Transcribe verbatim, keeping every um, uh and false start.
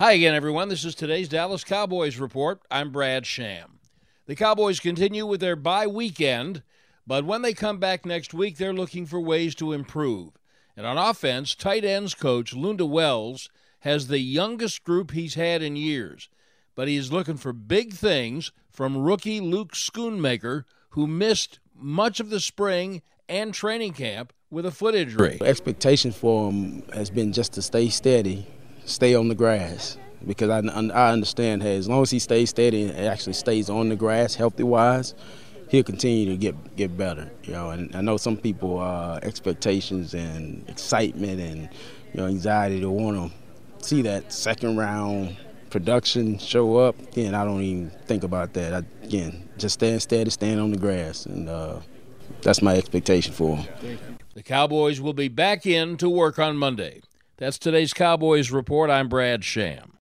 Hi again, everyone. This is today's Dallas Cowboys Report. I'm Brad Sham. The Cowboys continue with their bye weekend, but when they come back next week, they're looking for ways to improve. And on offense, tight ends coach Lunda Wells has the youngest group he's had in years, but he is looking for big things from rookie Luke Schoonmaker, who missed much of the spring and training camp with a foot injury. Expectations for him has been just to stay steady. Stay on the grass, because I, I understand hey, as long as he stays steady and actually stays on the grass, healthy-wise, he'll continue to get get better. You know, and I know some people uh, expectations and excitement and you know anxiety to want to see that second round production show up. Again, I don't even think about that. I, again, just stand steady, stand on the grass, and uh, that's my expectation for him. The Cowboys will be back in to work on Monday. That's today's Cowboys Report. I'm Brad Sham.